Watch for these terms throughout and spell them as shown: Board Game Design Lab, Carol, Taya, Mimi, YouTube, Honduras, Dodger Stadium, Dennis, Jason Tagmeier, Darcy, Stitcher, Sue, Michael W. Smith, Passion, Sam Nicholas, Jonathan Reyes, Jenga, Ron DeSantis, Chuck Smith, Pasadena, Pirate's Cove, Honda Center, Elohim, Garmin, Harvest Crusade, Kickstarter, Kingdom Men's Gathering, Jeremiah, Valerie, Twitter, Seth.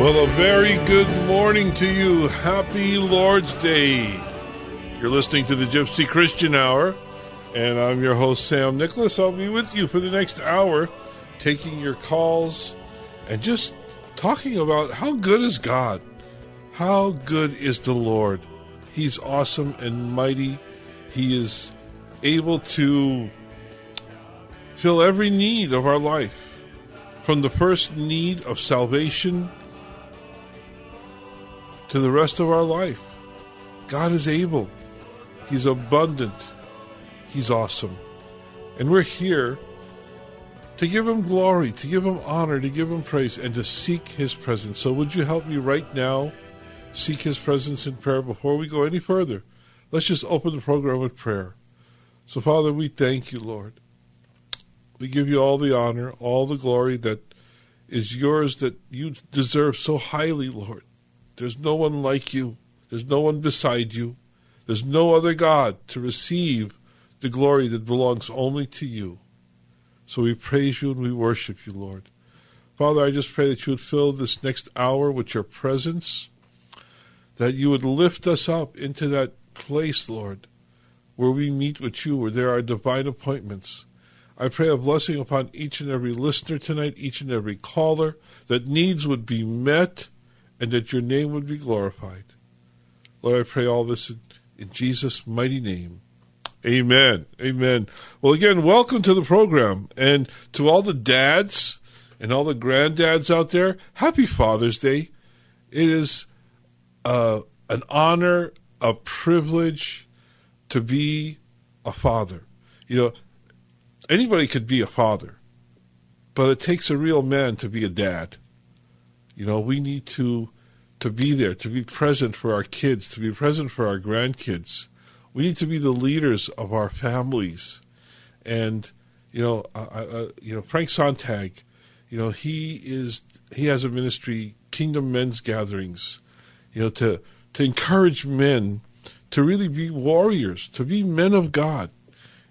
Well, a very good morning to you. Happy Lord's Day. You're listening to the Gypsy Christian Hour, and I'm your host, Sam Nicholas. I'll be with you for the next hour, taking your calls and just talking about how good is God. How good is the Lord? He's awesome and mighty. He is able to fill every need of our life, from the first need of salvation to the rest of our life. God is able. He's abundant. He's awesome. And we're here to give Him glory, to give Him honor, to give Him praise, and to seek His presence. So would you help me right now seek His presence in prayer? Before we go any further, let's just open the program with prayer. So Father, we thank You, Lord. We give You all the honor, all the glory that is Yours, that You deserve so highly, Lord. There's no one like You. There's no one beside You. There's no other God to receive the glory that belongs only to You. So we praise You and we worship You, Lord. Father, I just pray that You would fill this next hour with Your presence, that You would lift us up into that place, Lord, where we meet with You, where there are divine appointments. I pray a blessing upon each and every listener tonight, each and every caller, that needs would be met, and that Your name would be glorified. Lord, I pray all this in Jesus' mighty name. Amen. Amen. Well, again, welcome to the program. And to all the dads and all the granddads out there, happy Father's Day. It is an honor, a privilege to be a father. You know, anybody could be a father, but it takes a real man to be a dad. You know, we need to be there, to be present for our kids, to be present for our grandkids. We need to be the leaders of our families. And, Frank Sontag, he has a ministry, Kingdom Men's Gatherings, to encourage men to really be warriors, to be men of God.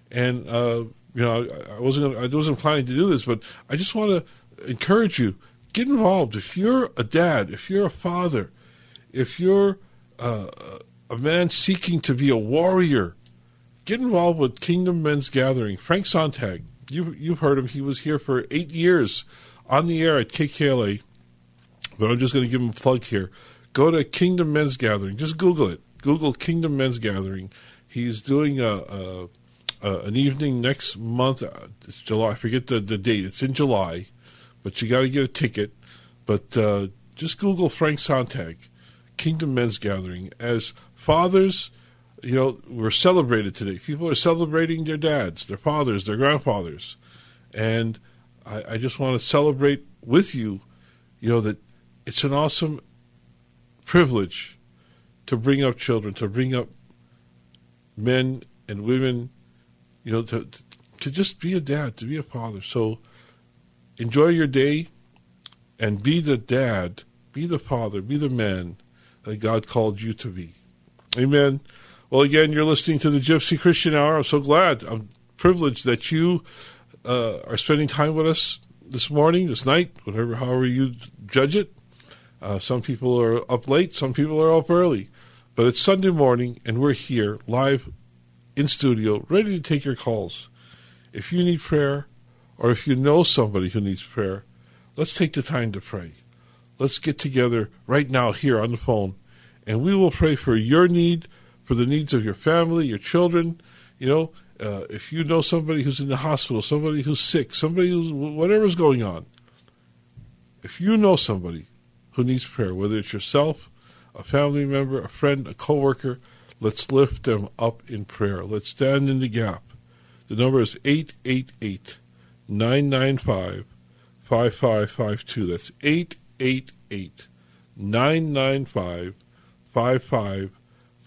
And, I wasn't planning to do this, but I just want to encourage you. Get involved. If you're a dad, if you're a father, if you're a man seeking to be a warrior, get involved with Kingdom Men's Gathering. Frank Sontag, you've heard him. He was here for 8 years on the air at KKLA, but I'm just going to give him a plug here. Go to Kingdom Men's Gathering. Just Google it. Google Kingdom Men's Gathering. He's doing an evening next month. It's July. I forget the date. It's in July. But you got to get a ticket. But just Google Frank Sontag, Kingdom Men's Gathering. As fathers, we're celebrated today. People are celebrating their dads, their fathers, their grandfathers. And I just want to celebrate with you, that it's an awesome privilege to bring up children, to bring up men and women, to just be a dad, to be a father. So enjoy your day and be the dad, be the father, be the man that God called you to be. Amen. Well, again, you're listening to the Gypsy Christian Hour. I'm so glad. I'm privileged that you are spending time with us this morning, this night, whatever, however you judge it. Some people are up late. Some people are up early. But it's Sunday morning, and we're here live in studio, ready to take your calls. If you need prayer, or if you know somebody who needs prayer, let's take the time to pray. Let's get together right now here on the phone, and we will pray for your need, for the needs of your family, your children. You know, if you know somebody who's in the hospital, somebody who's sick, somebody who's whatever's going on. If you know somebody who needs prayer, whether it's yourself, a family member, a friend, a coworker, let's lift them up in prayer. Let's stand in the gap. The number is 888-995-5552. That's 888-995-5552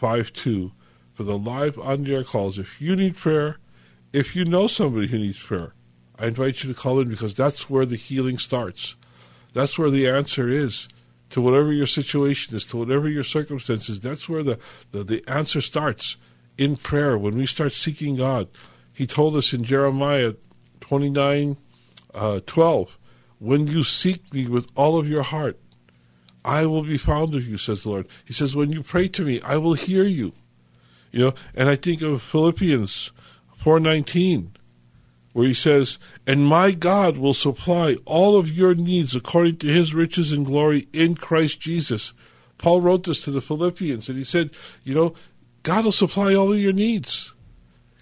for the live on-air calls. If you need prayer, if you know somebody who needs prayer, I invite you to call in, because that's where the healing starts. That's where the answer is to whatever your situation is, to whatever your circumstances. That's where the answer starts, in prayer, when we start seeking God. He told us in Jeremiah 29:12, when you seek me with all of your heart, I will be found of you, says the Lord. He says, when you pray to me, I will hear you. You know, and I think of Philippians 4:19, where he says, and my God will supply all of your needs according to his riches and glory in Christ Jesus. Paul wrote this to the Philippians, and he said, you know, God will supply all of your needs.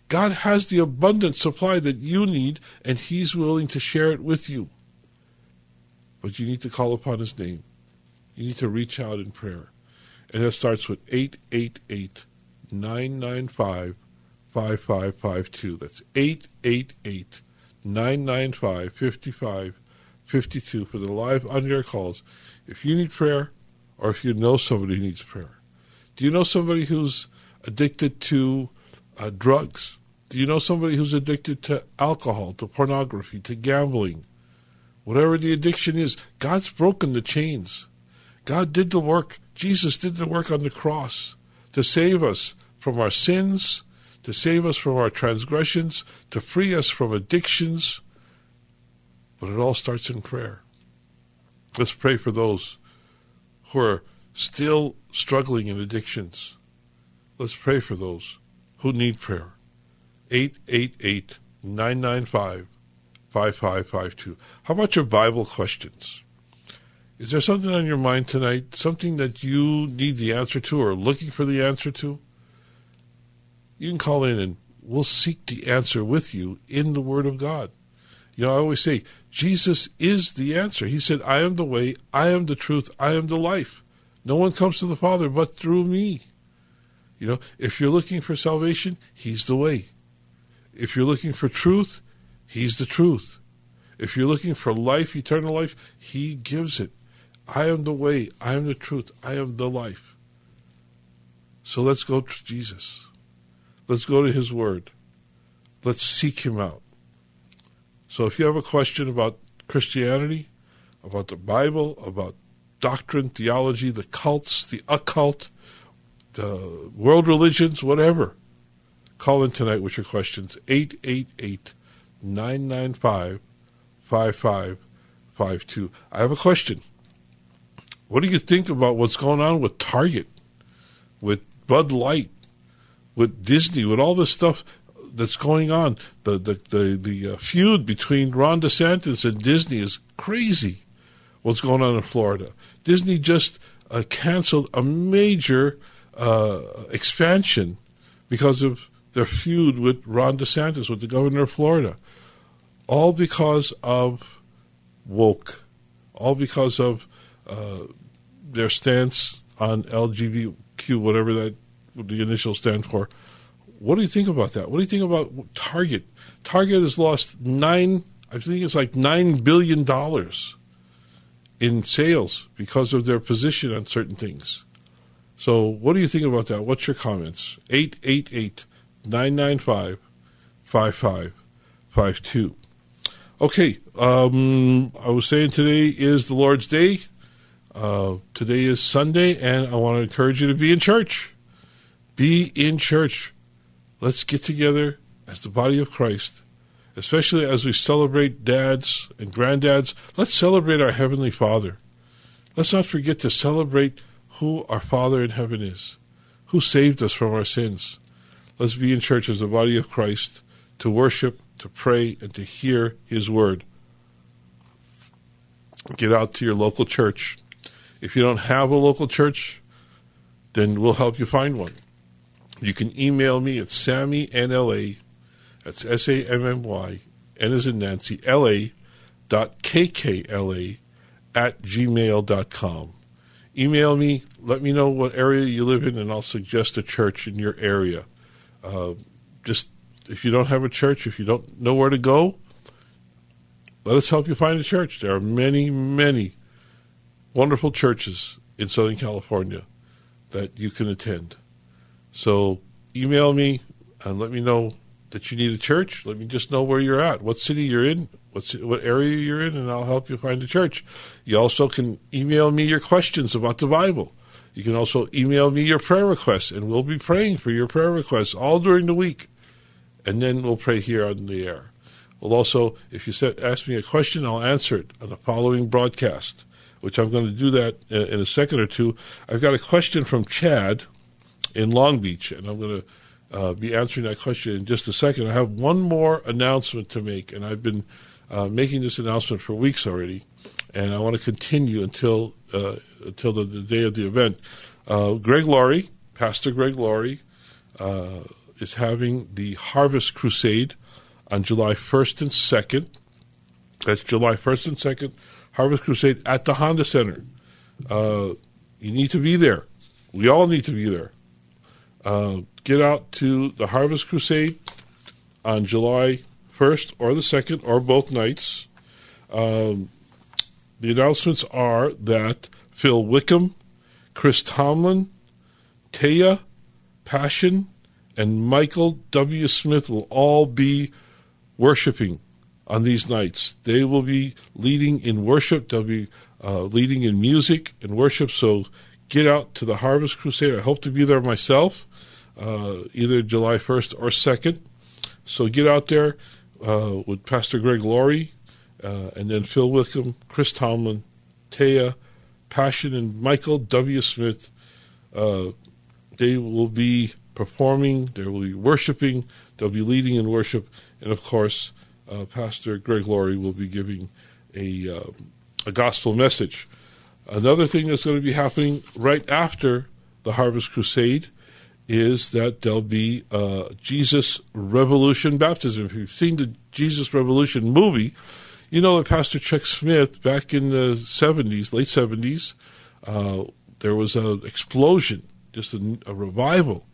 God has the abundant supply that you need, and he's willing to share it with you. But you need to call upon his name. You need to reach out in prayer. And that starts with 888-995-5552. That's 888-995-5552 for the live on-air calls. If you need prayer, or if you know somebody who needs prayer. Do you know somebody who's addicted to drugs? Do you know somebody who's addicted to alcohol, to pornography, to gambling? Whatever the addiction is, God's broken the chains. God did the work. Jesus did the work on the cross to save us from our sins, to save us from our transgressions, to free us from addictions. But it all starts in prayer. Let's pray for those who are still struggling in addictions. Let's pray for those who need prayer. 888-995-5552. How about your Bible questions? Is there something on your mind tonight, something that you need the answer to or looking for the answer to? You can call in and we'll seek the answer with you in the Word of God. You know, I always say, Jesus is the answer. He said, I am the way, I am the truth, I am the life. No one comes to the Father but through me. You know, if you're looking for salvation, he's the way. If you're looking for truth, he's the truth. If you're looking for life, eternal life, he gives it. I am the way, I am the truth, I am the life. So let's go to Jesus. Let's go to his word. Let's seek him out. So if you have a question about Christianity, about the Bible, about doctrine, theology, the cults, the occult, the world religions, whatever, call in tonight with your questions, 888-995-5552. I have a question. What do you think about what's going on with Target, with Bud Light, with Disney, with all this stuff that's going on? The feud between Ron DeSantis and Disney is crazy, what's going on in Florida. Disney just canceled a major expansion because of their feud with Ron DeSantis, with the governor of Florida, all because of woke, all because of their stance on LGBTQ, whatever that the initials stand for. What do you think about that? What do you think about Target? Target has lost $9 billion in sales because of their position on certain things. So what do you think about that? What's your comments? 888-995-5552. Okay, I was saying today is the Lord's Day. Today is Sunday, and I want to encourage you to be in church. Be in church. Let's get together as the body of Christ, especially as we celebrate dads and granddads. Let's celebrate our Heavenly Father. Let's not forget to celebrate who our Father in Heaven is, who saved us from our sins. Let's be in church as the body of Christ to worship, to pray, and to hear His Word. Get out to your local church. If you don't have a local church, then we'll help you find one. You can email me at SammyNLA, that's S-A-M-M-Y, N as in Nancy, L-A dot K-K-L-A at gmail.com. Email me, let me know what area you live in, and I'll suggest a church in your area. If you don't have a church, if you don't know where to go, let us help you find a church. There are many, many wonderful churches in Southern California that you can attend. So email me and let me know that you need a church. Let me just know where you're at, what city you're in, what area you're in, and I'll help you find a church. You also can email me your questions about the Bible. You can also email me your prayer requests, and we'll be praying for your prayer requests all during the week. And then we'll pray here on the air. We'll also, if you ask me a question, I'll answer it on the following broadcast, which I'm going to do that in a second or two. I've got a question from Chad in Long Beach, and I'm going to be answering that question in just a second. I have one more announcement to make, and I've been making this announcement for weeks already, and I want to continue until the day of the event. Greg Laurie, Pastor Greg Laurie, is having the Harvest Crusade on July 1st and 2nd. That's July 1st and 2nd, Harvest Crusade at the Honda Center. You need to be there. We all need to be there. Get out to the Harvest Crusade on July 1st or the 2nd or both nights. The announcements are that Phil Wickham, Chris Tomlin, Taya, Passion, and Michael W. Smith will all be worshiping on these nights. They will be leading in worship. They'll be leading in music and worship. So get out to the Harvest Crusade. I hope to be there myself, either July 1st or 2nd. So get out there with Pastor Greg Laurie, and then Phil Wickham, Chris Tomlin, Taya, Passion, and Michael W. Smith. They will be performing. They will be worshiping. They'll be leading in worship. And, of course, Pastor Greg Laurie will be giving a gospel message. Another thing that's going to be happening right after the Harvest Crusade is that there'll be a Jesus Revolution baptism. If you've seen the Jesus Revolution movie, you know that Pastor Chuck Smith, back in the 70s, late 70s, there was an explosion, just a revival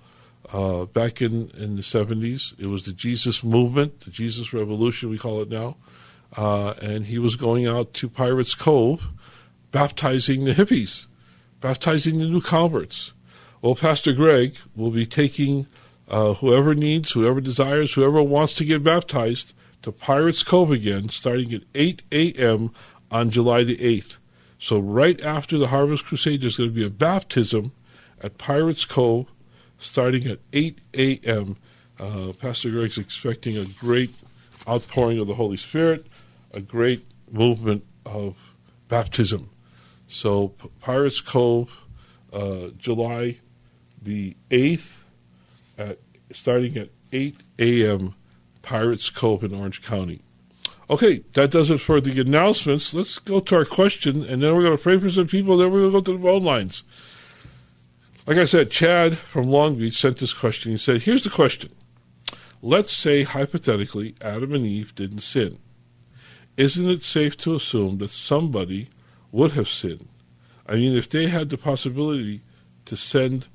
back in the 70s. It was the Jesus movement, the Jesus Revolution, we call it now. And he was going out to Pirate's Cove, baptizing the hippies, baptizing the new converts. Well, Pastor Greg will be taking whoever needs, whoever desires, whoever wants to get baptized to Pirate's Cove again, starting at 8 a.m. on July the 8th. So right after the Harvest Crusade, there's going to be a baptism at Pirate's Cove starting at 8 a.m. Pastor Greg's expecting a great outpouring of the Holy Spirit, a great movement of baptism. So Pirates Cove, July the 8th, starting at 8 a.m., Pirates Cove in Orange County. Okay, that does it for the announcements. Let's go to our question, and then we're going to pray for some people, then we're going to go to the phone lines. Like I said, Chad from Long Beach sent this question. He said, here's the question. Let's say, hypothetically, Adam and Eve didn't sin. Isn't it safe to assume that somebody would have sinned? I mean, if they had the possibility to send,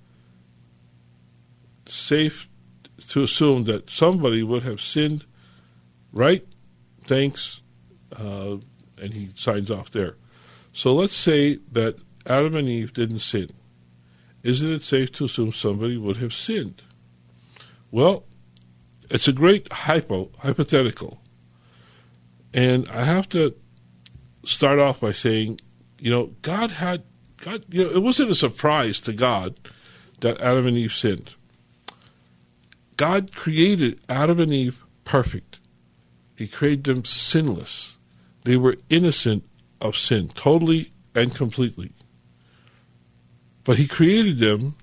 safe to assume that somebody would have sinned, right? Thanks. And he signs off there. So let's say that Adam and Eve didn't sin. Isn't it safe to assume somebody would have sinned? Well, it's a great hypothetical. And I have to start off by saying, God, it wasn't a surprise to God that Adam and Eve sinned. God created Adam and Eve perfect. He created them sinless. They were innocent of sin, totally and completely. But he created them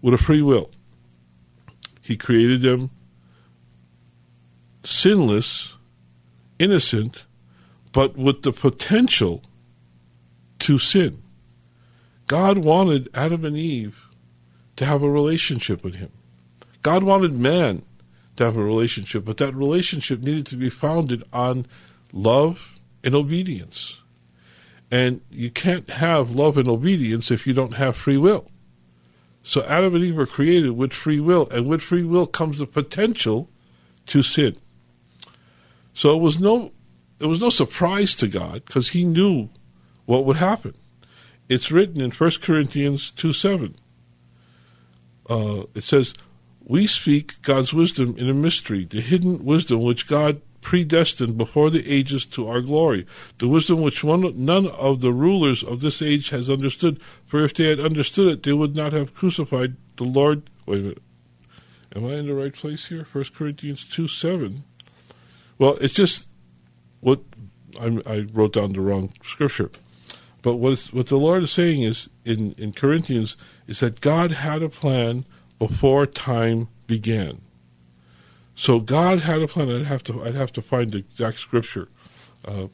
with a free will. He created them sinless, innocent, but with the potential to sin. God wanted Adam and Eve to have a relationship with him. God wanted man to have a relationship, but that relationship needed to be founded on love and obedience. And you can't have love and obedience if you don't have free will. So Adam and Eve were created with free will, and with free will comes the potential to sin. So it was no surprise to God, because he knew what would happen. It's written in 1 Corinthians 2:7. It says, "We speak God's wisdom in a mystery, the hidden wisdom which God predestined before the ages to our glory, the wisdom which none of the rulers of this age has understood. For if they had understood it, they would not have crucified the Lord." Wait a minute. Am I in the right place here? 1 Corinthians 2:7. Well, it's just what I wrote down the wrong scripture. But what the Lord is saying is in Corinthians is that God had a plan before time began. So God had a plan. I'd have to find the exact scripture.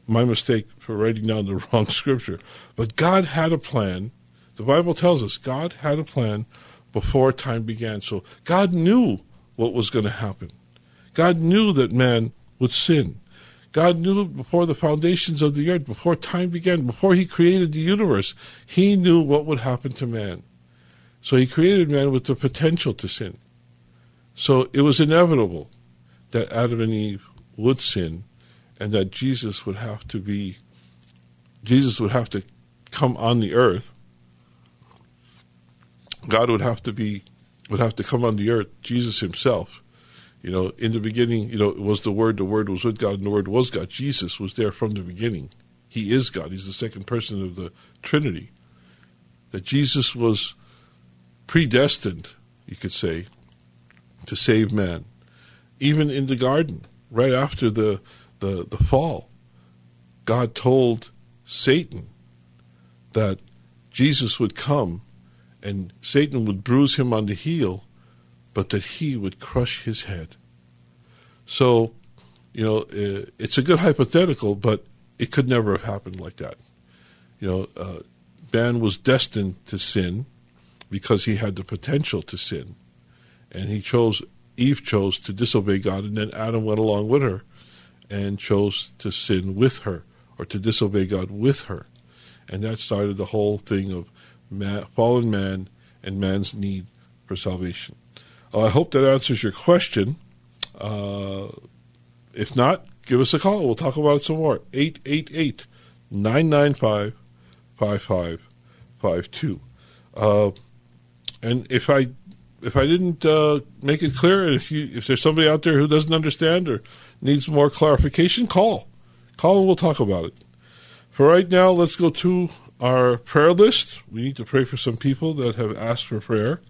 My mistake for writing down the wrong scripture. But God had a plan. The Bible tells us God had a plan before time began. So God knew what was going to happen. God knew that man would sin. God knew before the foundations of the earth, before time began, before he created the universe, he knew what would happen to man. So he created man with the potential to sin. So it was inevitable that Adam and Eve would sin, and that Jesus would have to come on the earth. God would have to come on the earth, Jesus himself. You know, in the beginning, you know, it was the Word was with God, and the Word was God. Jesus was there from the beginning. He is God. He's the second person of the Trinity. That Jesus was predestined, you could say, to save man. Even in the garden, right after the fall, God told Satan that Jesus would come, and Satan would bruise him on the heel, but that he would crush his head. So, you know, it's a good hypothetical, but it could never have happened like that. You know, man was destined to sin because he had the potential to sin. And Eve chose to disobey God, and then Adam went along with her and chose to sin with her, or to disobey God with her. And that started the whole thing of fallen man and man's need for salvation. I hope that answers your question. If not, give us a call. We'll talk about it some more. 888-995-5552. And if I didn't make it clear, and if there's somebody out there who doesn't understand or needs more clarification, call. Call and we'll talk about it. For right now, let's go to our prayer list. We need to pray for some people that have asked for prayer,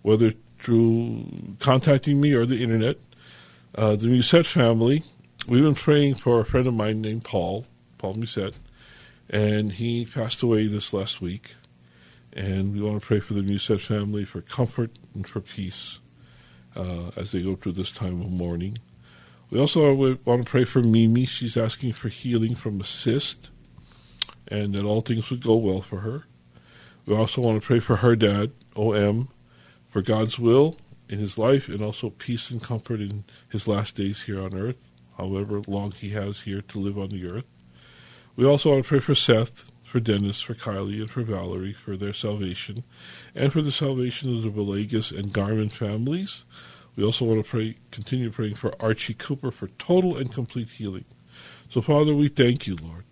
whether through contacting me or the internet. The Musette family, we've been praying for a friend of mine named Paul Musette, and he passed away this last week. And we want to pray for the Musette family for comfort and for peace as they go through this time of mourning. We also want to pray for Mimi. She's asking for healing from a cyst, and that all things would go well for her. We also want to pray for her dad, O.M., for God's will in his life, and also peace and comfort in his last days here on earth, however long he has here to live on the earth. We also want to pray for Seth, for Dennis, for Kylie, and for Valerie, for their salvation, and for the salvation of the Villegas and Garmin families. We also want to continue praying for Archie Cooper for total and complete healing. So, Father, we thank you, Lord.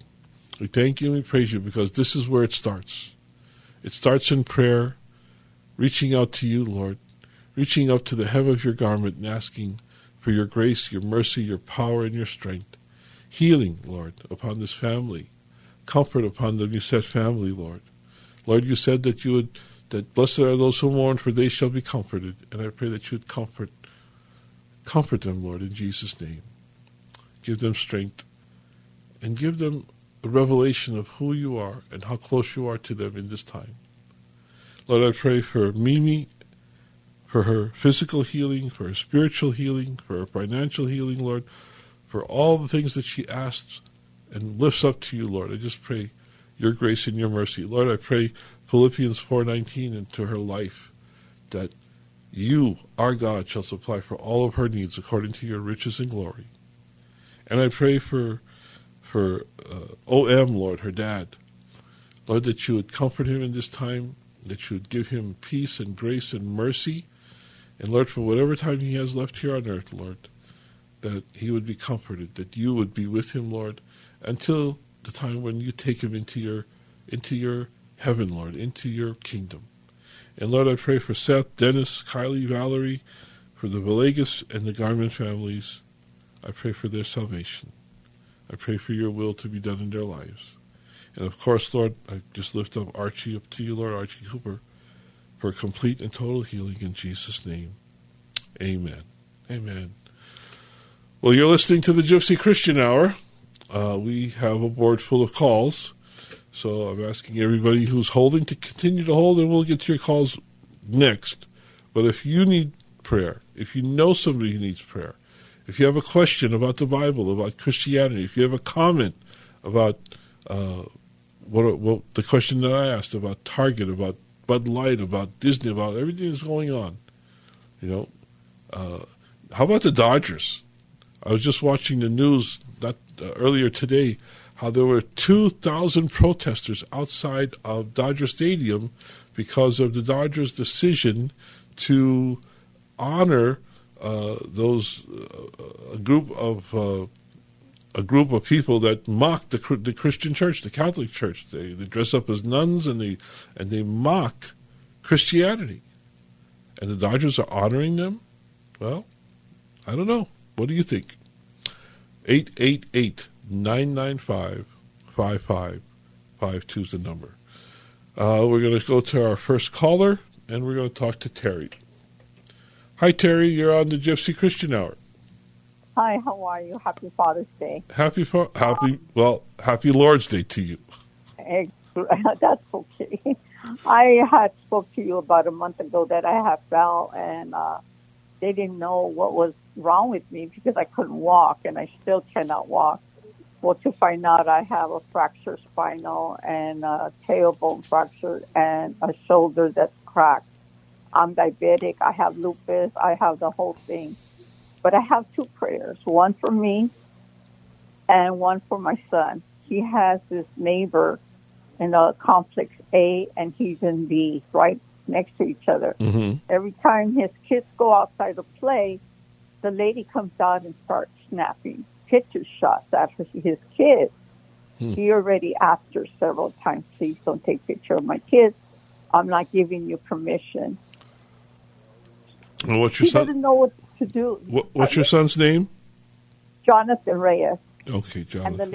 We thank you and we praise you, because this is where it starts. It starts in prayer, reaching out to you, Lord, reaching up to the hem of your garment and asking for your grace, your mercy, your power, and your strength. Healing, Lord, upon this family. Comfort upon the Musette family, Lord. Lord, you said that that blessed are those who mourn, for they shall be comforted. And I pray that you would comfort Comfort them, Lord, in Jesus' name. Give them strength and give them a revelation of who you are and how close you are to them in this time. Lord, I pray for Mimi, for her physical healing, for her spiritual healing, for her financial healing, Lord, for all the things that she asks and lifts up to you, Lord. I just pray your grace and your mercy. Lord, I pray Philippians 4:19 into her life, that you, our God, shall supply for all of her needs according to your riches and glory. And I pray for O.M., Lord, her dad. Lord, that you would comfort him in this time, that you would give him peace and grace and mercy. And Lord, for whatever time he has left here on earth, Lord, that he would be comforted, that you would be with him, Lord, until the time when you take him into your heaven, Lord, into your kingdom. And Lord, I pray for Seth, Dennis, Kylie, Valerie, for the Villegas and the Garmin families. I pray for their salvation. I pray for your will to be done in their lives. And of course, Lord, I just lift up Archie up to you, Lord, Archie Cooper, for complete and total healing in Jesus' name. Amen. Amen. Well, you're listening to the Gypsy Christian Hour. We have a board full of calls. So I'm asking everybody who's holding to continue to hold, and we'll get to your calls next. But if you need prayer, if you know somebody who needs prayer, if you have a question about the Bible, about Christianity, if you have a comment about the question that I asked about Target, about Bud Light, about Disney, about everything that's going on, how about the Dodgers? I was just watching the news earlier today, how there were 2,000 protesters outside of Dodger Stadium because of the Dodgers' decision to honor a group of people that mock the Christian Church, the Catholic Church. They dress up as nuns and they mock Christianity, and the Dodgers are honoring them. Well, I don't know. What do you think? 888. 995-5552 is the number. We're going to go to our first caller, and we're going to talk to Terry. Hi, Terry. You're on the Gypsy Christian Hour. Hi. How are you? Happy Father's Day. Happy Lord's Day to you. That's okay. I had spoke to you about a month ago that I had fell, and they didn't know what was wrong with me because I couldn't walk, and I still cannot walk. Well, to find out, I have a fractured spinal and a tailbone fractured and a shoulder that's cracked. I'm diabetic. I have lupus. I have the whole thing. But I have two prayers, one for me and one for my son. He has this neighbor in a complex A, and he's in B, right next to each other. Mm-hmm. Every time his kids go outside to play, the lady comes out and starts snapping picture shots at his kids. He already asked her several times, please don't take picture of my kids. I'm not giving you permission. Doesn't know what to do. What's your son's name? Jonathan Reyes. Okay, Jonathan. And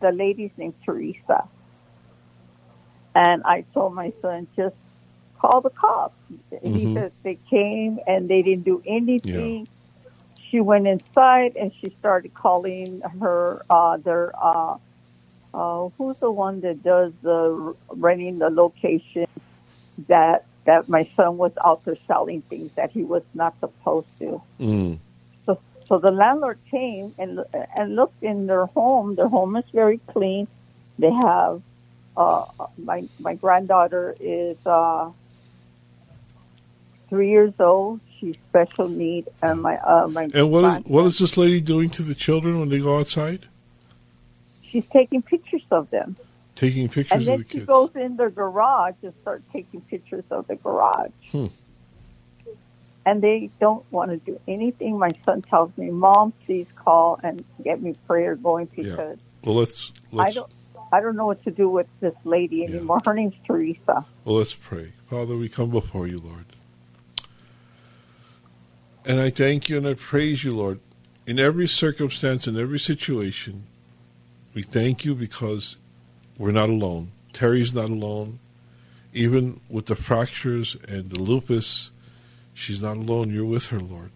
the lady's name, Teresa. And I told my son, just call the cops. Mm-hmm. He says they came and they didn't do anything. Yeah. She went inside and she started calling her. Who's the one that does the renting the location that my son was out there selling things that he was not supposed to. Mm. So the landlord came and looked in their home. Their home is very clean. They have my granddaughter is 3 years old. She's special need, and my. And what is this lady doing to the children when they go outside? She's taking pictures of them. Taking pictures of the kids. And then she goes in their garage and starts taking pictures of the garage. Hmm. And they don't want to do anything. My son tells me, "Mom, please call and get me prayer going because I don't know what to do with this lady anymore." Her name's Teresa. Well, let's pray. Father, we come before you, Lord. And I thank you and I praise you, Lord. In every circumstance, in every situation, we thank you because we're not alone. Terry's not alone. Even with the fractures and the lupus, she's not alone. You're with her, Lord.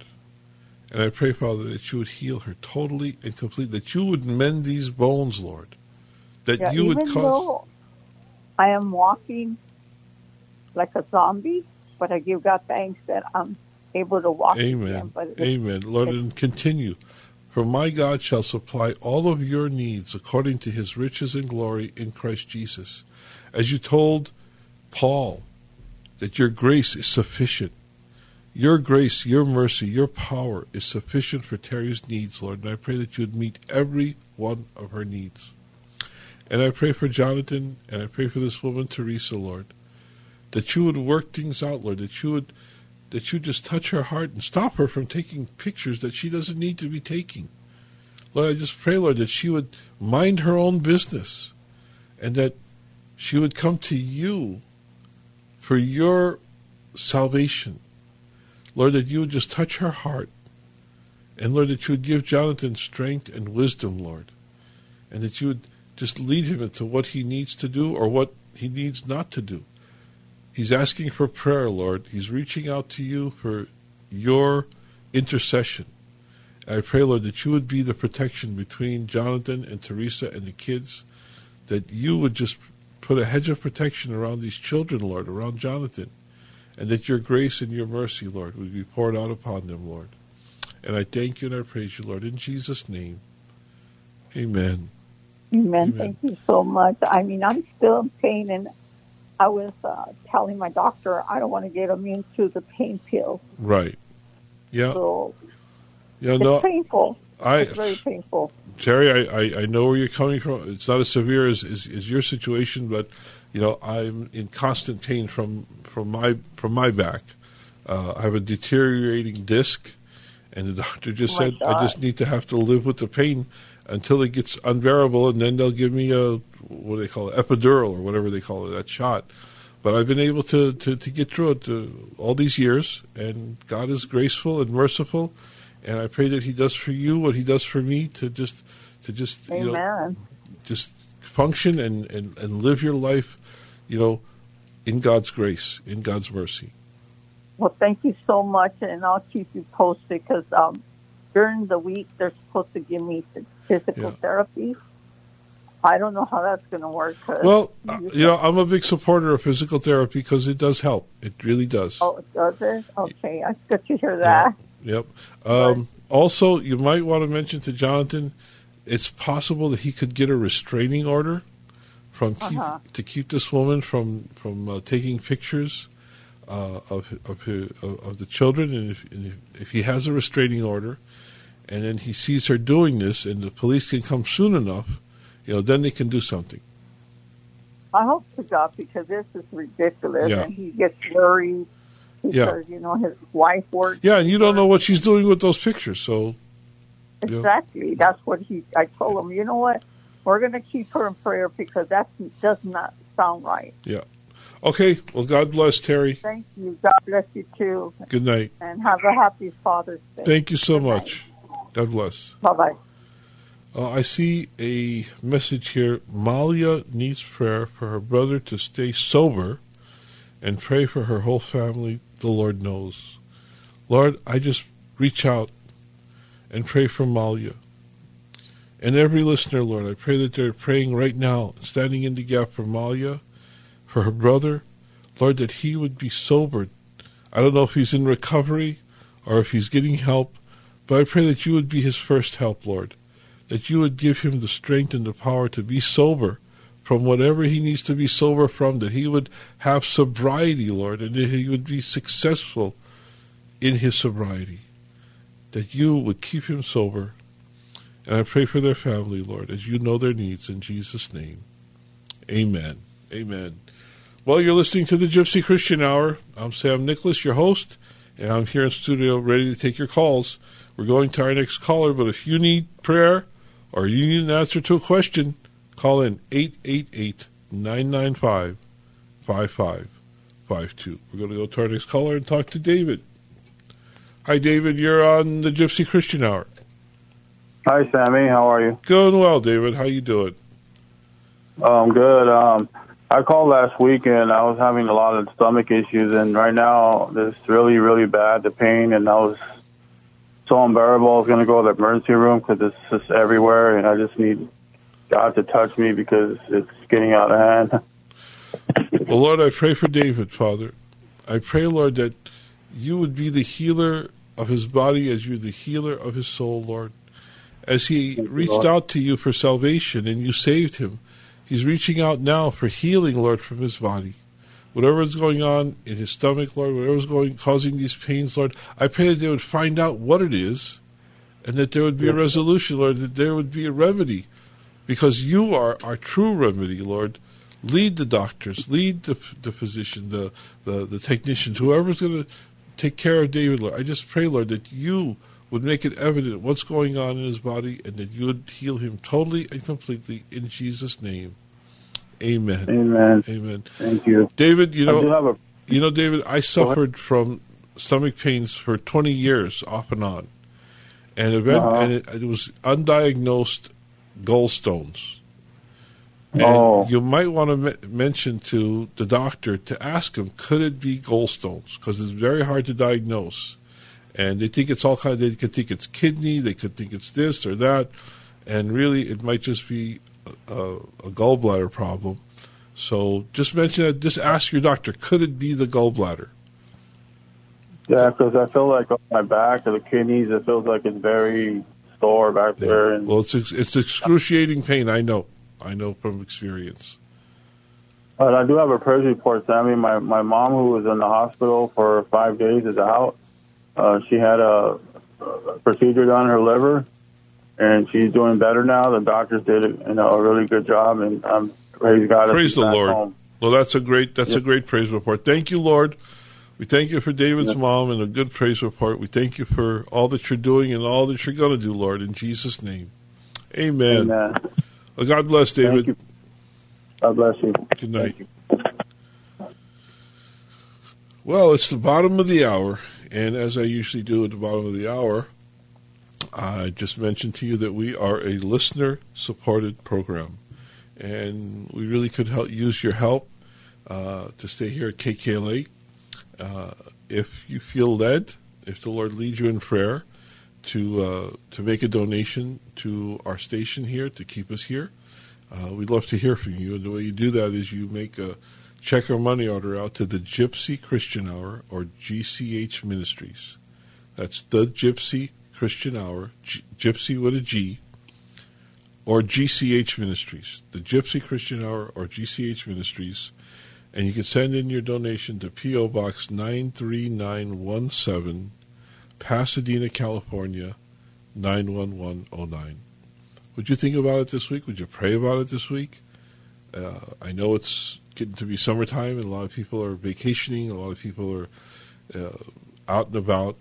And I pray, Father, that you would heal her totally and completely, that you would mend these bones, Lord, that you would cause... Though I am walking like a zombie, but I give God thanks that I'm able to walk. Amen. Amen. Lord, and continue. For my God shall supply all of your needs according to his riches and glory in Christ Jesus. As you told Paul, that your grace is sufficient. Your grace, your mercy, your power is sufficient for Terry's needs, Lord. And I pray that you would meet every one of her needs. And I pray for Jonathan, and I pray for this woman, Teresa, Lord, that you would work things out, Lord, that you just touch her heart and stop her from taking pictures that she doesn't need to be taking. Lord, I just pray, Lord, that she would mind her own business and that she would come to you for your salvation. Lord, that you would just touch her heart. And, Lord, that you would give Jonathan strength and wisdom, Lord, and that you would just lead him into what he needs to do or what he needs not to do. He's asking for prayer, Lord. He's reaching out to you for your intercession. I pray, Lord, that you would be the protection between Jonathan and Teresa and the kids, that you would just put a hedge of protection around these children, Lord, around Jonathan, and that your grace and your mercy, Lord, would be poured out upon them, Lord. And I thank you and I praise you, Lord, in Jesus' name. Amen. Amen. Thank you so much. I mean, I'm still in pain, and I was telling my doctor I don't want to get immune to the pain pill. Right. Yeah. So it's painful. It's very painful. Terry, I know where you're coming from. It's not as severe as your situation, but I'm in constant pain from my back. I have a deteriorating disc, and the doctor just said I just need to have to live with the pain until it gets unbearable, and then they'll give me epidural or whatever they call it, that shot. But I've been able to get through it all these years, and God is graceful and merciful, and I pray that he does for you what he does for me to just Amen. Just function and live your life, in God's grace, in God's mercy. Well, thank you so much, and I'll keep you posted because during the week they're supposed to give me physical therapy. I don't know how that's going to work. Well, I'm a big supporter of physical therapy because it does help. It really does. Oh, it does it? Okay, it's good to hear that. Yep. Also, you might want to mention to Jonathan, it's possible that he could get a restraining order to keep this woman from taking pictures of the children. And if he has a restraining order, and then he sees her doing this, and the police can come soon enough, then they can do something. I hope to God, because this is ridiculous, and he gets worried because his wife works. Yeah, and you don't know what she's doing with those pictures, so. Exactly. That's what I told him, you know what? We're going to keep her in prayer because that does not sound right. Yeah. Okay. Well, God bless, Terry. Thank you. God bless you, too. Good night. And have a happy Father's Day. Thank you so much. God bless. Bye-bye. I see a message here. Malia needs prayer for her brother to stay sober and pray for her whole family. The Lord knows. Lord, I just reach out and pray for Malia. And every listener, Lord, I pray that they're praying right now, standing in the gap for Malia, for her brother. Lord, that he would be sobered. I don't know if he's in recovery or if he's getting help, but I pray that you would be his first help, Lord, that you would give him the strength and the power to be sober from whatever he needs to be sober from, that he would have sobriety, Lord, and that he would be successful in his sobriety, that you would keep him sober. And I pray for their family, Lord, as you know their needs, in Jesus' name. Amen. Amen. Well, you're listening to the Gypsy Christian Hour. I'm Sam Nicholas, your host, and I'm here in studio ready to take your calls. We're going to our next caller, but if you need prayer, or you need an answer to a question, call in 888-995-5552. We're going to go to our next caller and talk to David. Hi, David. You're on the Gypsy Christian Hour. Hi, Sammy. How are you? Going well, David. How you doing? I'm good. I called last week, and I was having a lot of stomach issues, and right now it's really, really bad, the pain, and I was so unbearable. I was going to go to the emergency room because it's just everywhere, and I just need God to touch me because it's getting out of hand. Well, Lord, I pray for David, Father. I pray, Lord, that you would be the healer of his body as you're the healer of his soul, Lord. As he reached out to you for salvation and you saved him, he's reaching out now for healing, Lord, from his body. Whatever is going on in his stomach, Lord, whatever is causing these pains, Lord, I pray that they would find out what it is and that there would be a resolution, Lord, that there would be a remedy, because you are our true remedy, Lord. Lead the doctors, lead the physician, the technicians, whoever's going to take care of David, Lord. I just pray, Lord, that you would make it evident what's going on in his body and that you would heal him totally and completely in Jesus' name. Amen. Amen. Amen. Thank you. David, David, I suffered from stomach pains for 20 years off and on. And it was undiagnosed gallstones. And you might want to mention to the doctor to ask him, could it be gallstones? Because it's very hard to diagnose. And they think it's all kind of, they could think it's kidney, they could think it's this or that. And really, it might just be a gallbladder problem. So just mention that, just ask your doctor, could it be the gallbladder? Yeah, because I feel like on my back or the kidneys, it feels like it's very sore back there. And well, it's excruciating pain, I know from experience. But I do have a praise report, Sammy. My mom, who was in the hospital for 5 days, is out. She had a procedure done on her liver, and she's doing better now. The doctors did a really good job, and praise God. Praise the Lord. Home. Well, that's a great praise report. Thank you, Lord. We thank you for David's mom and a good praise report. We thank you for all that you're doing and all that you're going to do, Lord, in Jesus' name. Amen. Amen. Well, God bless, David. Thank you. God bless you. Good night. Well, it's the bottom of the hour, and as I usually do at the bottom of the hour, I just mentioned to you that we are a listener-supported program, and we really could use your help to stay here at KKLA. If you feel led, if the Lord leads you in prayer, to make a donation to our station here, to keep us here. We'd love to hear from you. And the way you do that is you make a check or money order out to the Gypsy Christian Hour, or GCH Ministries. That's the Gypsy Christian Hour, Gypsy with a G, or GCH Ministries. The Gypsy Christian Hour, or GCH Ministries. And you can send in your donation to P.O. Box 93917, Pasadena, California, 91109. Would you think about it this week? Would you pray about it this week? I know it's getting to be summertime, and a lot of people are vacationing, a lot of people are out and about.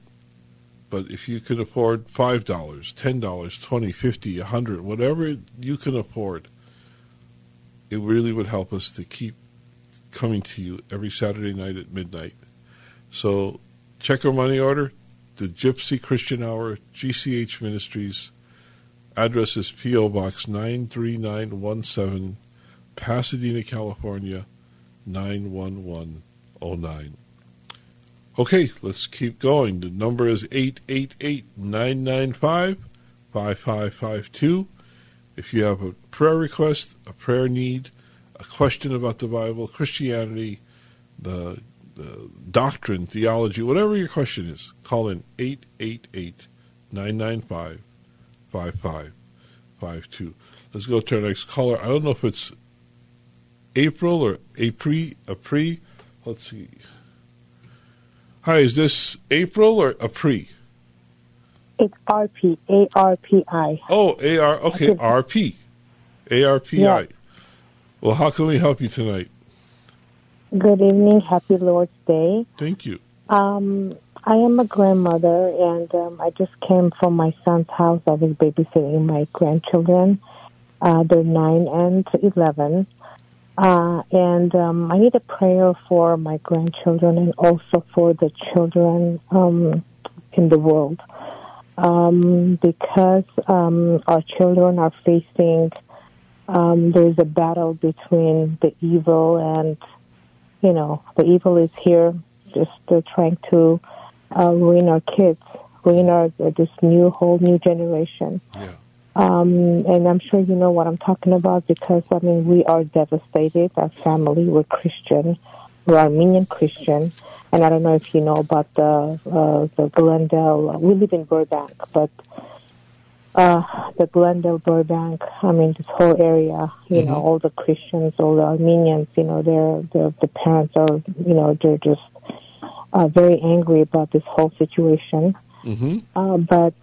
But if you can afford $5, $10, $20, $50, $100, whatever you can afford, it really would help us to keep coming to you every Saturday night at midnight. So check our money order. The Gypsy Christian Hour, GCH Ministries. Address is P.O. Box 93917, Pasadena, California, 91109. Okay, let's keep going. The number is 888-995-5552. If you have a prayer request, a prayer need, a question about the Bible, Christianity, the doctrine, theology, whatever your question is, call in 888-995-5552. Let's go to our next caller. I don't know if it's April or Apri. Let's see. Hi, is this April or Apri? It's R-P, A-R-P-I. Oh, A-R, okay, R-P, A-R-P-I. Yeah. Well, how can we help you tonight? Good evening. Happy Lord's Day. Thank you. I am a grandmother, and I just came from my son's house. I was babysitting my grandchildren. They're 9 and 11. I need a prayer for my grandchildren and also for the children in the world, because our children are facing, there's a battle between the evil and the evil is here. Just they're trying to ruin our kids. Green Earth, or this whole new generation. Yeah. And I'm sure you know what I'm talking about because, I mean, we are devastated. Our family, we're Christian. We're Armenian Christian. And I don't know if you know about the Glendale. We live in Burbank, but the Glendale, Burbank, I mean, this whole area, you know, all the Christians, all the Armenians, you know, the parents are, you know, they're just very angry about this whole situation. Mm-hmm. But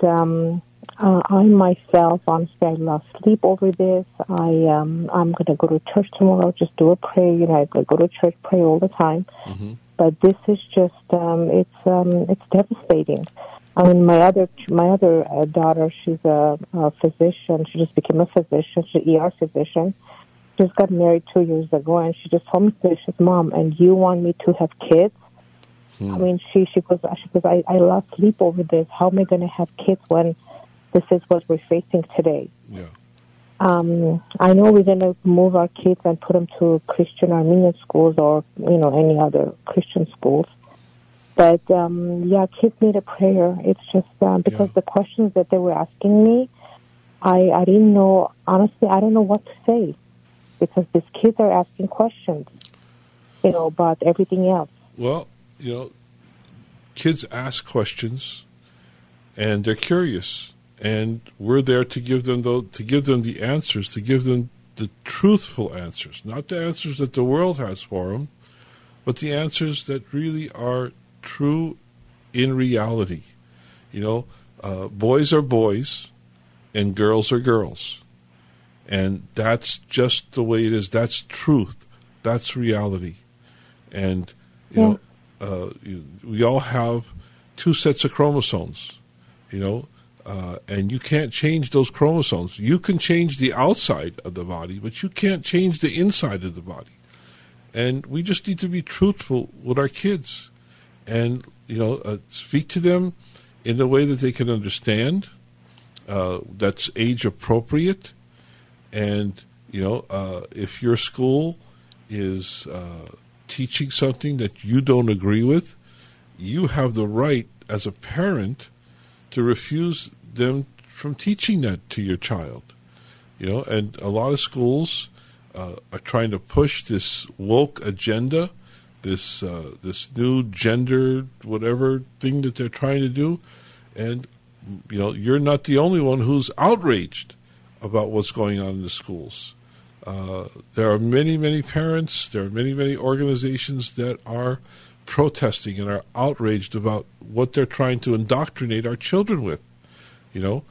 I myself, honestly, I lost sleep over this. I'm going to go to church tomorrow, just do a prayer. You know, I go to church, pray all the time. Mm-hmm. But this is just it's devastating. I mean, my other daughter, she's a physician. She just became a physician. She's an ER physician. Just got married 2 years ago, and she just told me, she says, "Mom, and you want me to have kids?" Hmm. I mean, she goes, I lost sleep over this. How am I going to have kids when this is what we're facing today? Yeah. I know we're going to move our kids and put them to Christian Armenian schools or, you know, any other Christian schools. But, yeah, kids need a prayer. It's just because the questions that they were asking me, I didn't know. Honestly, I don't know what to say because these kids are asking questions, you know, about everything else. Well, you know, kids ask questions and they're curious. And we're there to give them the answers, to give them the truthful answers, not the answers that the world has for them, but the answers that really are true in reality. You know, boys are boys and girls are girls. And that's just the way it is. That's truth. That's reality. And, you know, we all have two sets of chromosomes, you know. And you can't change those chromosomes. You can change the outside of the body, but you can't change the inside of the body. And we just need to be truthful with our kids and, you know, speak to them in a way that they can understand, that's age appropriate. And, you know, if your school is teaching something that you don't agree with, you have the right as a parent to refuse them from teaching that to your child, you know. And a lot of schools are trying to push this woke agenda, this new gender whatever thing that they're trying to do. And, you know, you're not the only one who's outraged about what's going on in the schools. There are many, many parents, there are many, many organizations that are protesting and are outraged about what they're trying to indoctrinate our children with, you know.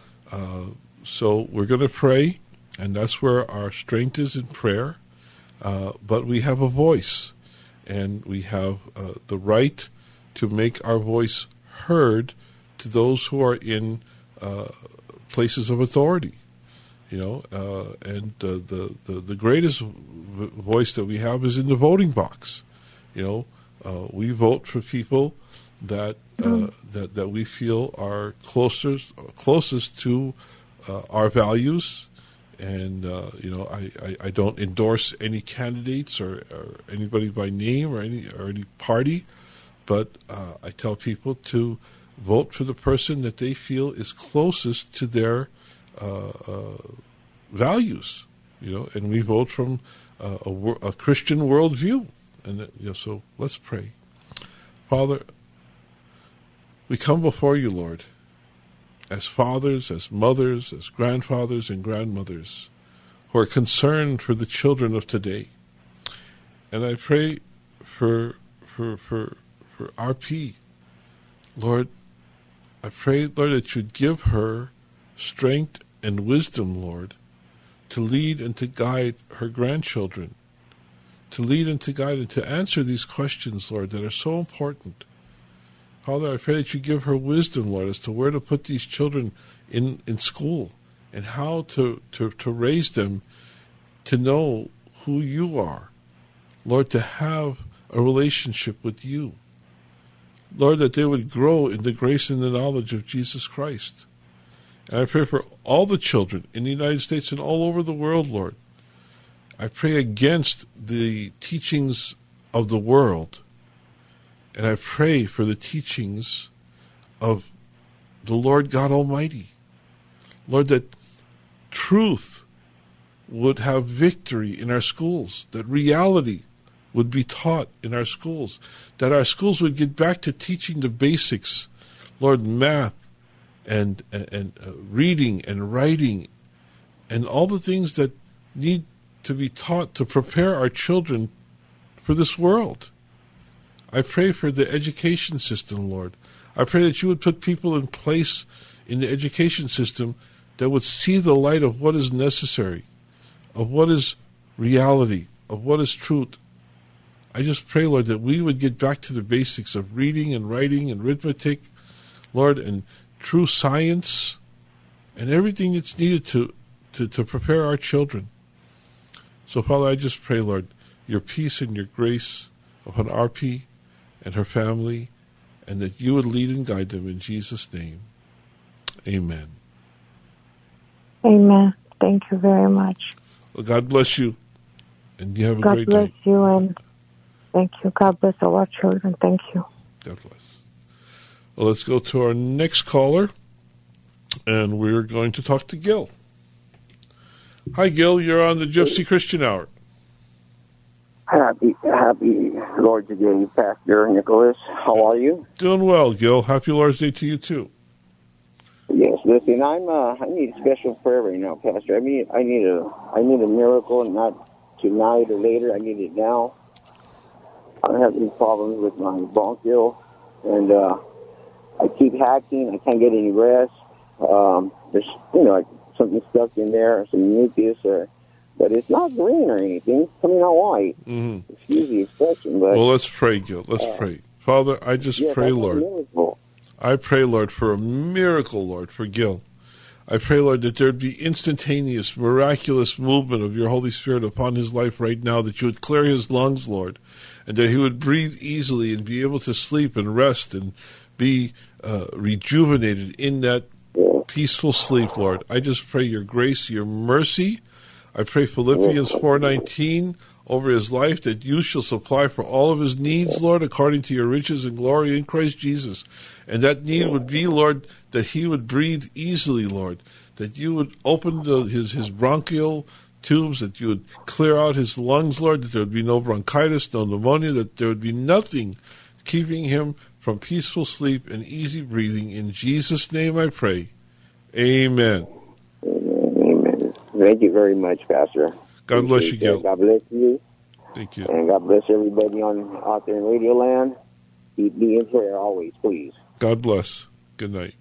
So we're going to pray, and that's where our strength is, in prayer. But we have a voice, and we have the right to make our voice heard to those who are in places of authority, you know. And the greatest voice that we have is in the voting box, you know. We vote for people that we feel are closest to our values, and you know, I don't endorse any candidates or anybody by name or any party, but I tell people to vote for the person that they feel is closest to their values, you know, and we vote from a Christian worldview. And you know, so let's pray. Father, we come before you, Lord, as fathers, as mothers, as grandfathers and grandmothers who are concerned for the children of today. And I pray for RP. Lord, I pray, Lord, that you'd give her strength and wisdom, Lord, to lead and to guide her grandchildren, to lead and to guide and to answer these questions, Lord, that are so important. Father, I pray that you give her wisdom, Lord, as to where to put these children in school and how to raise them to know who you are, Lord, to have a relationship with you. Lord, that they would grow in the grace and the knowledge of Jesus Christ. And I pray for all the children in the United States and all over the world, Lord. I pray against the teachings of the world, and I pray for the teachings of the Lord God Almighty. Lord, that truth would have victory in our schools, that reality would be taught in our schools, that our schools would get back to teaching the basics, Lord, math and reading and writing and all the things that need to be taught to prepare our children for this world. I pray for the education system, Lord. I pray that you would put people in place in the education system that would see the light of what is necessary, of what is reality, of what is truth. I just pray, Lord, that we would get back to the basics of reading and writing and arithmetic, Lord, and true science, and everything that's needed to prepare our children. So, Father, I just pray, Lord, your peace and your grace upon RP and her family, and that you would lead and guide them in Jesus' name. Amen. Amen. Thank you very much. Well, God bless you, and you have a great day. God bless you, and thank you. God bless our children. Thank you. God bless. Well, let's go to our next caller, and we're going to talk to Gil. Hi, Gil. You're on the Gypsy Christian Hour. Happy Lord's Day, Pastor Nicholas. How are you? Doing well, Gil. Happy Lord's Day to you, too. Yes, listen, I need special prayer right now, Pastor. I need a miracle, not tonight or later. I need it now. I'm having problems with my bronchial, and I keep hacking. I can't get any rest. There's, something stuck in there, some mucus, but it's not green or anything. It's coming out white. Mm-hmm. Excuse the expression, but... Well, let's pray, Gil. Let's pray. Father, I just pray, Lord. I pray, Lord, for a miracle, Lord, for Gil. I pray, Lord, that there'd be instantaneous, miraculous movement of your Holy Spirit upon his life right now, that you would clear his lungs, Lord, and that he would breathe easily and be able to sleep and rest and be rejuvenated in that peaceful sleep, Lord. I just pray your grace, your mercy. I pray Philippians 4:19 over his life, that you shall supply for all of his needs, Lord, according to your riches and glory in Christ Jesus. And that need would be, Lord, that he would breathe easily, Lord, that you would open his bronchial tubes, that you would clear out his lungs, Lord, that there would be no bronchitis, no pneumonia, that there would be nothing keeping him from peaceful sleep and easy breathing. In Jesus' name I pray. Amen. Thank you very much, Pastor. God bless you, Gil. God bless you. Thank you. And God bless everybody out there in Radio Land. Keep me in prayer always, please. God bless. Good night.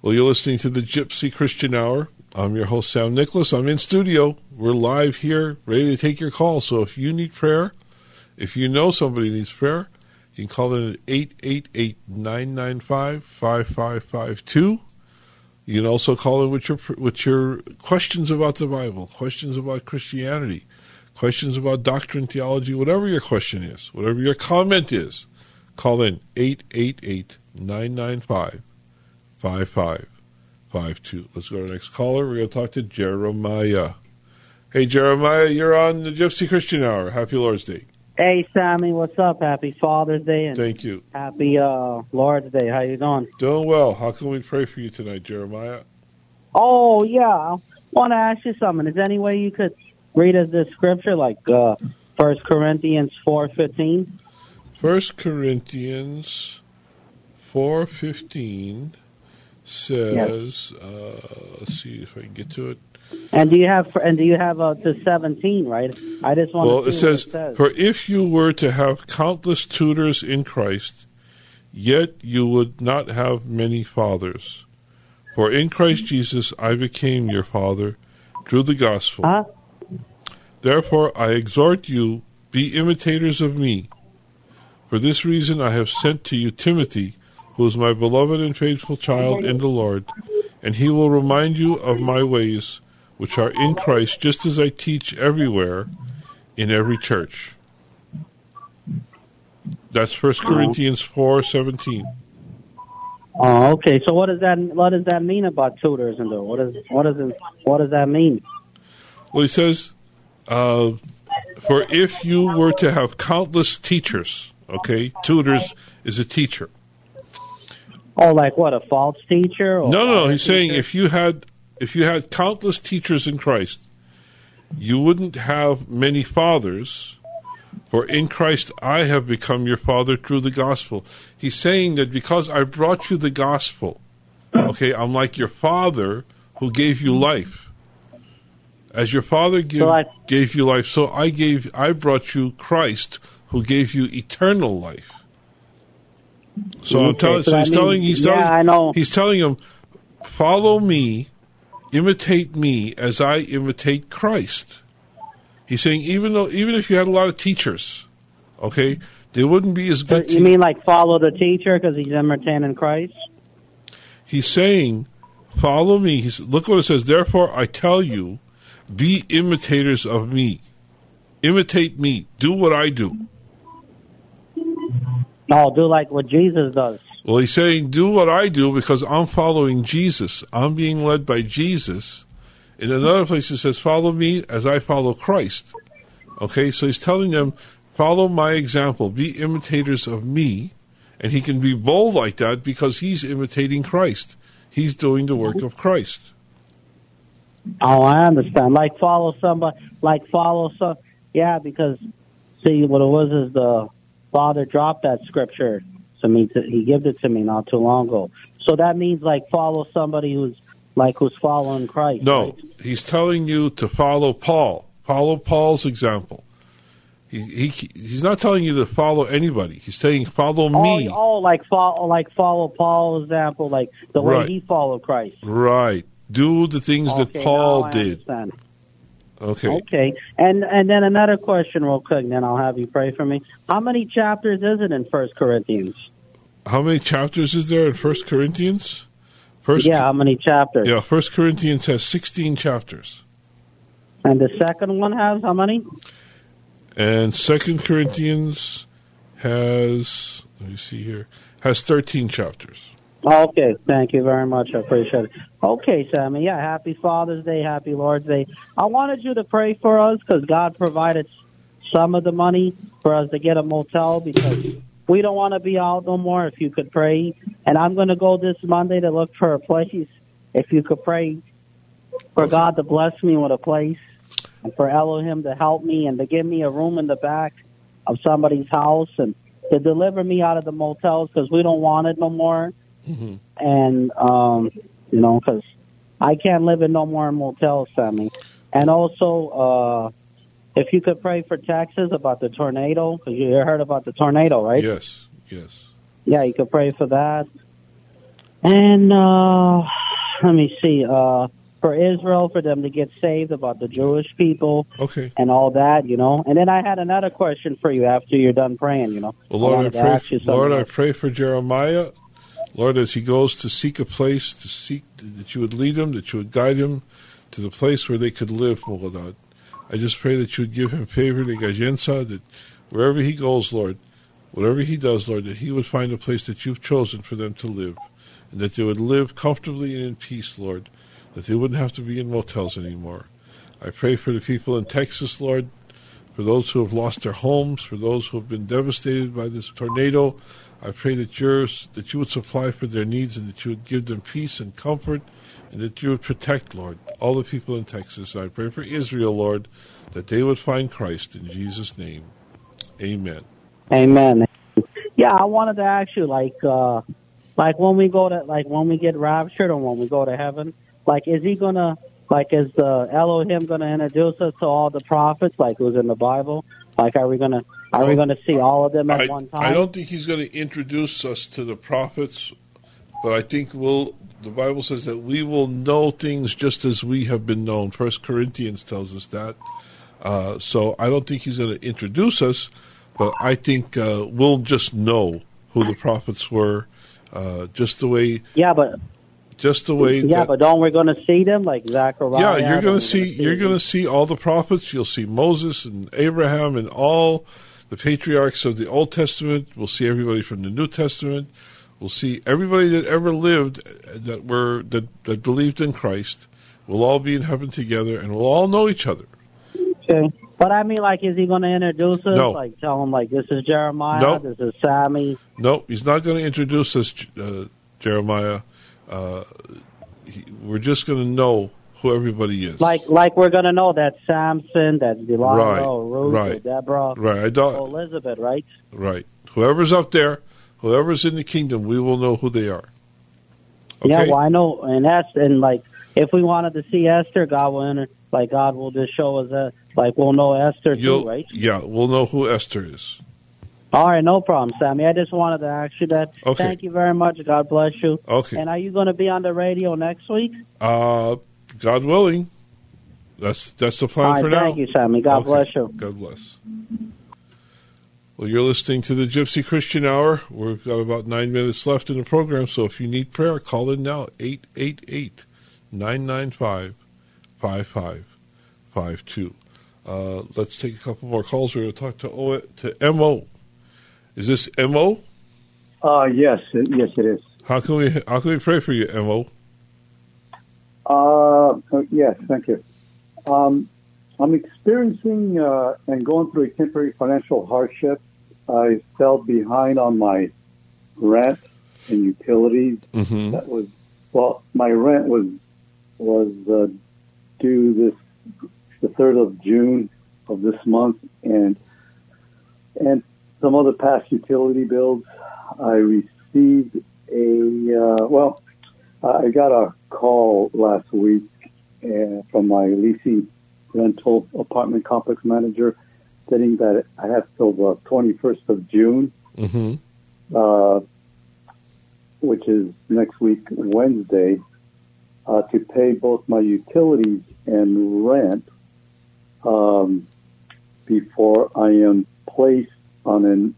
Well, you're listening to the Gypsy Christian Hour. I'm your host, Sam Nicholas. I'm in studio. We're live here, ready to take your call. So if you need prayer, if you know somebody needs prayer, you can call in at 888-995-5552. You can also call in with your questions about the Bible, questions about Christianity, questions about doctrine, theology, whatever your question is, whatever your comment is, call in 888-995-5552. Let's go to the next caller. We're going to talk to Jeremiah. Hey, Jeremiah, you're on the Gypsy Christian Hour. Happy Lord's Day. Hey, Sammy, what's up? Happy Father's Day. And thank you. Happy Lord's Day. How you doing? Doing well. How can we pray for you tonight, Jeremiah? Oh, yeah. I want to ask you something. Is there any way you could read us this scripture, like 1 Corinthians 4:15? 1 Corinthians 4:15 says, yes. Let's see if I can get to it. And do you have the 17, right? I just want to see it says, for if you were to have countless tutors in Christ, yet you would not have many fathers. For in Christ Jesus I became your father through the gospel. Huh? Therefore I exhort you, be imitators of me. For this reason I have sent to you Timothy, who is my beloved and faithful child in the Lord, and he will remind you of my ways, which are in Christ, just as I teach everywhere in every church. That's 1 Corinthians 4:17. Oh, okay. So what does that mean about tutors and all? What does that mean? Well, he says, for if you were to have countless teachers, okay, tutors is a teacher. Oh, like what, a false teacher? Or no. He's saying if you had countless teachers in Christ, you wouldn't have many fathers, for in Christ I have become your father through the gospel. He's saying that because I brought you the gospel, okay, I'm like your father who gave you life. As your father gave you life, so I brought you Christ who gave you eternal life. So okay, he's telling him, follow me, imitate me as I imitate Christ. He's saying even if you had a lot of teachers, okay, they wouldn't be as good. You mean like follow the teacher because he's imitating Christ? He's saying, follow me. Look what it says. Therefore, I tell you, be imitators of me. Imitate me. Do what I do. No, do like what Jesus does. Well, he's saying, do what I do because I'm following Jesus. I'm being led by Jesus. In another place, it says, follow me as I follow Christ. Okay, so he's telling them, follow my example. Be imitators of me. And he can be bold like that because he's imitating Christ. He's doing the work of Christ. Oh, I understand. Like follow somebody, yeah, because, see, what it was is the Father dropped that scripture to me. He gave it to me not too long ago. So that means like follow somebody who's following Christ. No, right? He's telling you to follow Paul. Follow Paul's example. He's not telling you to follow anybody. He's saying follow me. Oh, follow Paul's example, like the way he followed Christ. Right. Do the things that Paul did. Understand. Okay. And then another question real quick, and then I'll have you pray for me. How many chapters is it in 1 Corinthians? How many chapters is there in 1 Corinthians? How many chapters? Yeah, 1 Corinthians has 16 chapters. And the second one has how many? And 2 Corinthians has, let me see here, has 13 chapters. Okay, thank you very much. I appreciate it. Okay, Sammy, yeah, happy Father's Day, happy Lord's Day. I wanted you to pray for us because God provided some of the money for us to get a motel because we don't want to be out no more, if you could pray. And I'm going to go this Monday to look for a place, if you could pray for God to bless me with a place and for Elohim to help me and to give me a room in the back of somebody's house and to deliver me out of the motels because we don't want it no more. Mm-hmm. And, because I can't live in no more motels, Sammy. And also, if you could pray for Texas about the tornado, because you heard about the tornado, right? Yes. Yeah, you could pray for that. And let me see, for Israel, for them to get saved, about the Jewish people and all that, And then I had another question for you after you're done praying, Well, Lord, I pray for Jeremiah. Lord, as he goes to seek a place, that you would lead him, that you would guide him to the place where they could live, Lord. I just pray that you would give him favor, that wherever he goes, Lord, whatever he does, Lord, that he would find a place that you've chosen for them to live, and that they would live comfortably and in peace, Lord, that they wouldn't have to be in motels anymore. I pray for the people in Texas, Lord, for those who have lost their homes, for those who have been devastated by this tornado. I pray that you would supply for their needs and that you would give them peace and comfort and that you would protect, Lord, all the people in Texas. I pray for Israel, Lord, that they would find Christ in Jesus' name. Amen. Yeah, I wanted to ask you, when we get raptured or when we go to heaven, is the Elohim going to introduce us to all the prophets, like who's in the Bible? Are we going to see all of them at one time? I don't think he's going to introduce us to the prophets, but I think the Bible says that we will know things just as we have been known. 1 Corinthians tells us that. So I don't think he's going to introduce us, but I think we'll just know who the prophets were, just the way... Yeah, but don't we going to see them like Zechariah? Yeah, you're going to see. You're going to see all the prophets. You'll see Moses and Abraham and all the patriarchs of the Old Testament. We'll see everybody from the New Testament. We'll see everybody that ever lived that believed in Christ. We'll all be in heaven together, and we'll all know each other. Okay, but I mean, is he going to introduce us? No. Tell him this is Jeremiah. Nope. This is Sammy. No, he's not going to introduce us. Jeremiah. We're just going to know who everybody is. Like we're going to know that Samson, that Delano, Ruth, Deborah, Elizabeth, right? Right. Whoever's up there, whoever's in the kingdom, we will know who they are. Okay? Yeah, well, I know. And if we wanted to see Esther, God will enter. Like, God will just show us that. Like, we'll know Esther too, right? Yeah, we'll know who Esther is. All right, no problem, Sammy. I just wanted to ask you that. Okay. Thank you very much. God bless you. Okay. And are you going to be on the radio next week? God willing. That's the plan for now. Thank you, Sammy. God bless you. God bless. Well, you're listening to the Gypsy Christian Hour. We've got about 9 minutes left in the program, so if you need prayer, call in now, 888-995-5552. Let's take a couple more calls. We're going to talk to M.O. Is this M.O.? Yes, it is. How can we pray for you, M.O.? Yes, thank you. I'm experiencing and going through a temporary financial hardship. I fell behind on my rent and utilities. Mm-hmm. My rent was due the 3rd of June of this month, and some other past utility bills. I received I got a call last week from my leasing rental apartment complex manager stating that I have till the 21st of June, mm-hmm. Which is next week, Wednesday, to pay both my utilities and rent before I am placed on an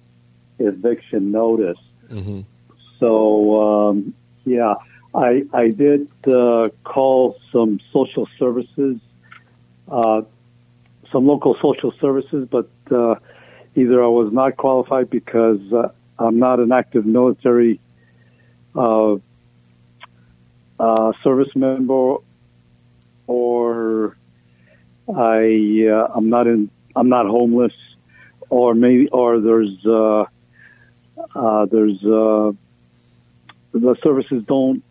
eviction notice. Mm-hmm. So, I did call some social services, some local social services, but either I was not qualified because I'm not an active military service member, or I'm not homeless, or there's the services don't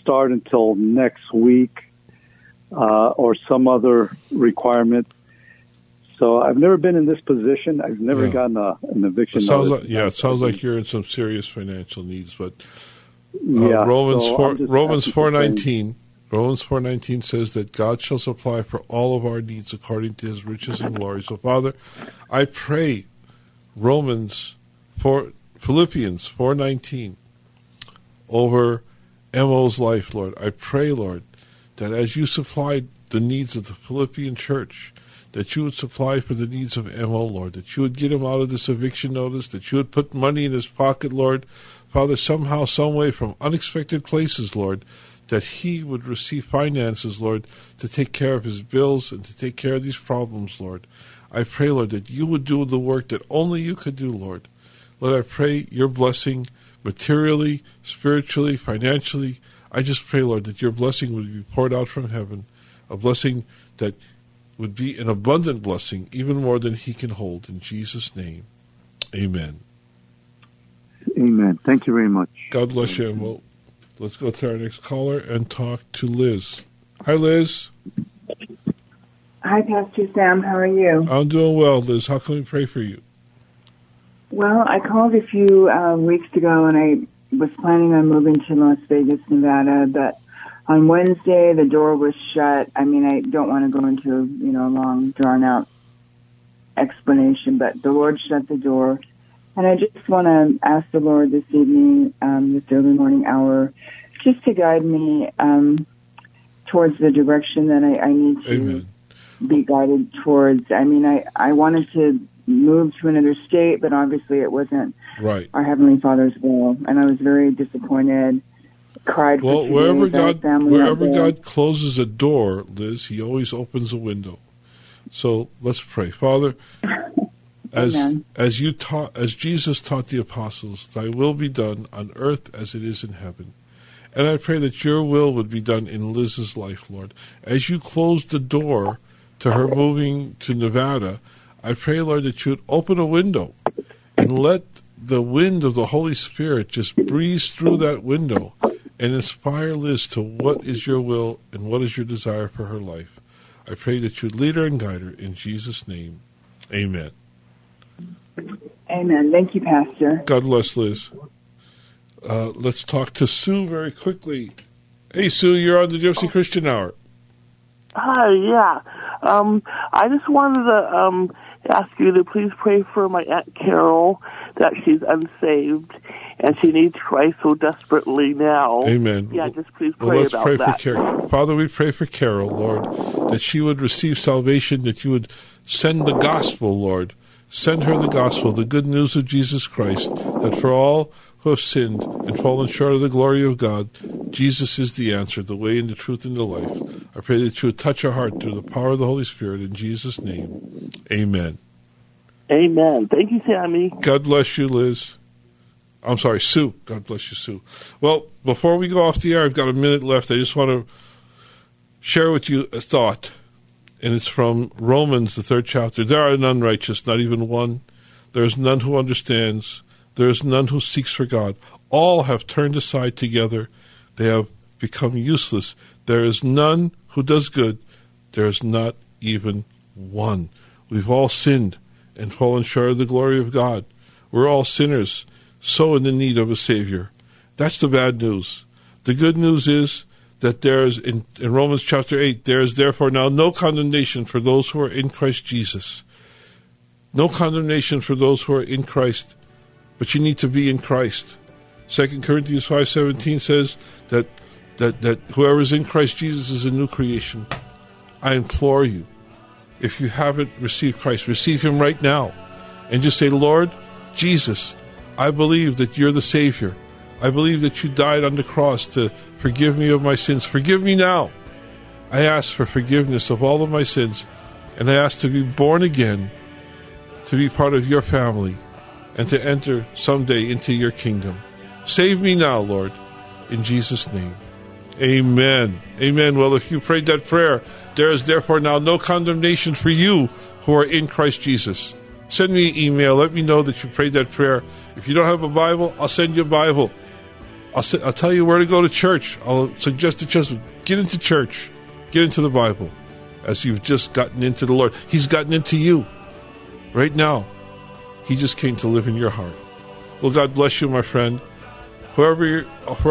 start until next week, or some other requirement. So I've never been in this position. I've never gotten an eviction notice. It sounds like you're in some serious financial needs, but Romans 4:19 says that God shall supply for all of our needs according to his riches and glory. So, Father, I pray Philippians 4:19 over M.O.'s life, Lord. I pray, Lord, that as you supplied the needs of the Philippian church, that you would supply for the needs of M.O., Lord, that you would get him out of this eviction notice, that you would put money in his pocket, Lord. Father, somehow, some way, from unexpected places, Lord, that he would receive finances, Lord, to take care of his bills and to take care of these problems, Lord. I pray, Lord, that you would do the work that only you could do, Lord. Lord, I pray your blessing materially, spiritually, financially. I just pray, Lord, that your blessing would be poured out from heaven, a blessing that would be an abundant blessing, even more than he can hold. In Jesus' name, amen. Amen. Thank you very much. God bless you. Well, let's go to our next caller and talk to Liz. Hi, Liz. Hi, Pastor Sam. How are you? I'm doing well, Liz. How can we pray for you? Well, I called a few weeks ago, and I was planning on moving to Las Vegas, Nevada, but on Wednesday the door was shut. I mean, I don't want to go into a long, drawn-out explanation, but the Lord shut the door. And I just want to ask the Lord this evening, this early morning hour, just to guide me towards the direction that I need to Amen. Be guided towards. I mean, I wanted to move to another state, but obviously it wasn't our Heavenly Father's will. And I was very disappointed, cried for 2 days. Well, wherever God closes a door, Liz, he always opens a window. So let's pray. Father, as Jesus taught the apostles, thy will be done on earth as it is in heaven. And I pray that your will would be done in Liz's life, Lord. As you closed the door to her moving to Nevada, I pray, Lord, that you would open a window and let the wind of the Holy Spirit just breeze through that window and inspire Liz to what is your will and what is your desire for her life. I pray that you lead her and guide her in Jesus' name. Amen. Amen. Thank you, Pastor. God bless, Liz. Let's talk to Sue very quickly. Hey, Sue, you're on the Gypsy Christian Hour. Hi, yeah. I just wanted to ask you to please pray for my Aunt Carol, that she's unsaved and she needs Christ so desperately now. Amen. Yeah, just please pray about that. Let's pray for Carol. Father, we pray for Carol, Lord, that she would receive salvation, that you would send the gospel, Lord. Send her the gospel, the good news of Jesus Christ, that for all who have sinned and fallen short of the glory of God, Jesus is the answer, the way and the truth and the life. I pray that you would touch her heart through the power of the Holy Spirit. In Jesus' name, amen. Amen. Thank you, Sammy. God bless you, Liz. I'm sorry, Sue. God bless you, Sue. Well, before we go off the air, I've got a minute left. I just want to share with you a thought, and it's from Romans, the 3rd chapter. There are none righteous, not even one. There is none who understands. There is none who seeks for God. All have turned aside together. They have become useless. There is none who does good. There is not even one. We've all sinned and fallen short of the glory of God. We're all sinners, so in the need of a Savior. That's the bad news. The good news is that there is, in Romans chapter 8, there is therefore now no condemnation for those who are in Christ Jesus. No condemnation for those who are in Christ, but you need to be in Christ. 2 Corinthians 5:17 says that whoever is in Christ Jesus is a new creation. I implore you, if you haven't received Christ, receive him right now. And just say, Lord Jesus, I believe that you're the Savior. I believe that you died on the cross to forgive me of my sins. Forgive me now. I ask for forgiveness of all of my sins. And I ask to be born again, to be part of your family, and to enter someday into your kingdom. Save me now, Lord, in Jesus' name. Amen. Amen. Well, if you prayed that prayer, there is therefore now no condemnation for you who are in Christ Jesus. Send me an email. Let me know that you prayed that prayer. If you don't have a Bible, I'll send you a Bible. I'll tell you where to go to church. I'll suggest that you just get into church. Get into the Bible as you've just gotten into the Lord. He's gotten into you right now. He just came to live in your heart. Well, God bless you, my friend. For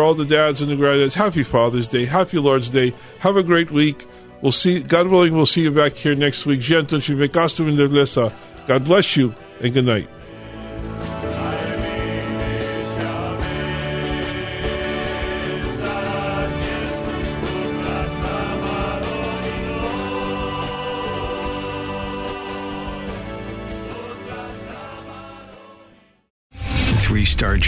all the dads and the granddads, happy Father's Day, happy Lord's Day. Have a great week. We'll see, God willing, we'll see you back here next week. God bless you and good night.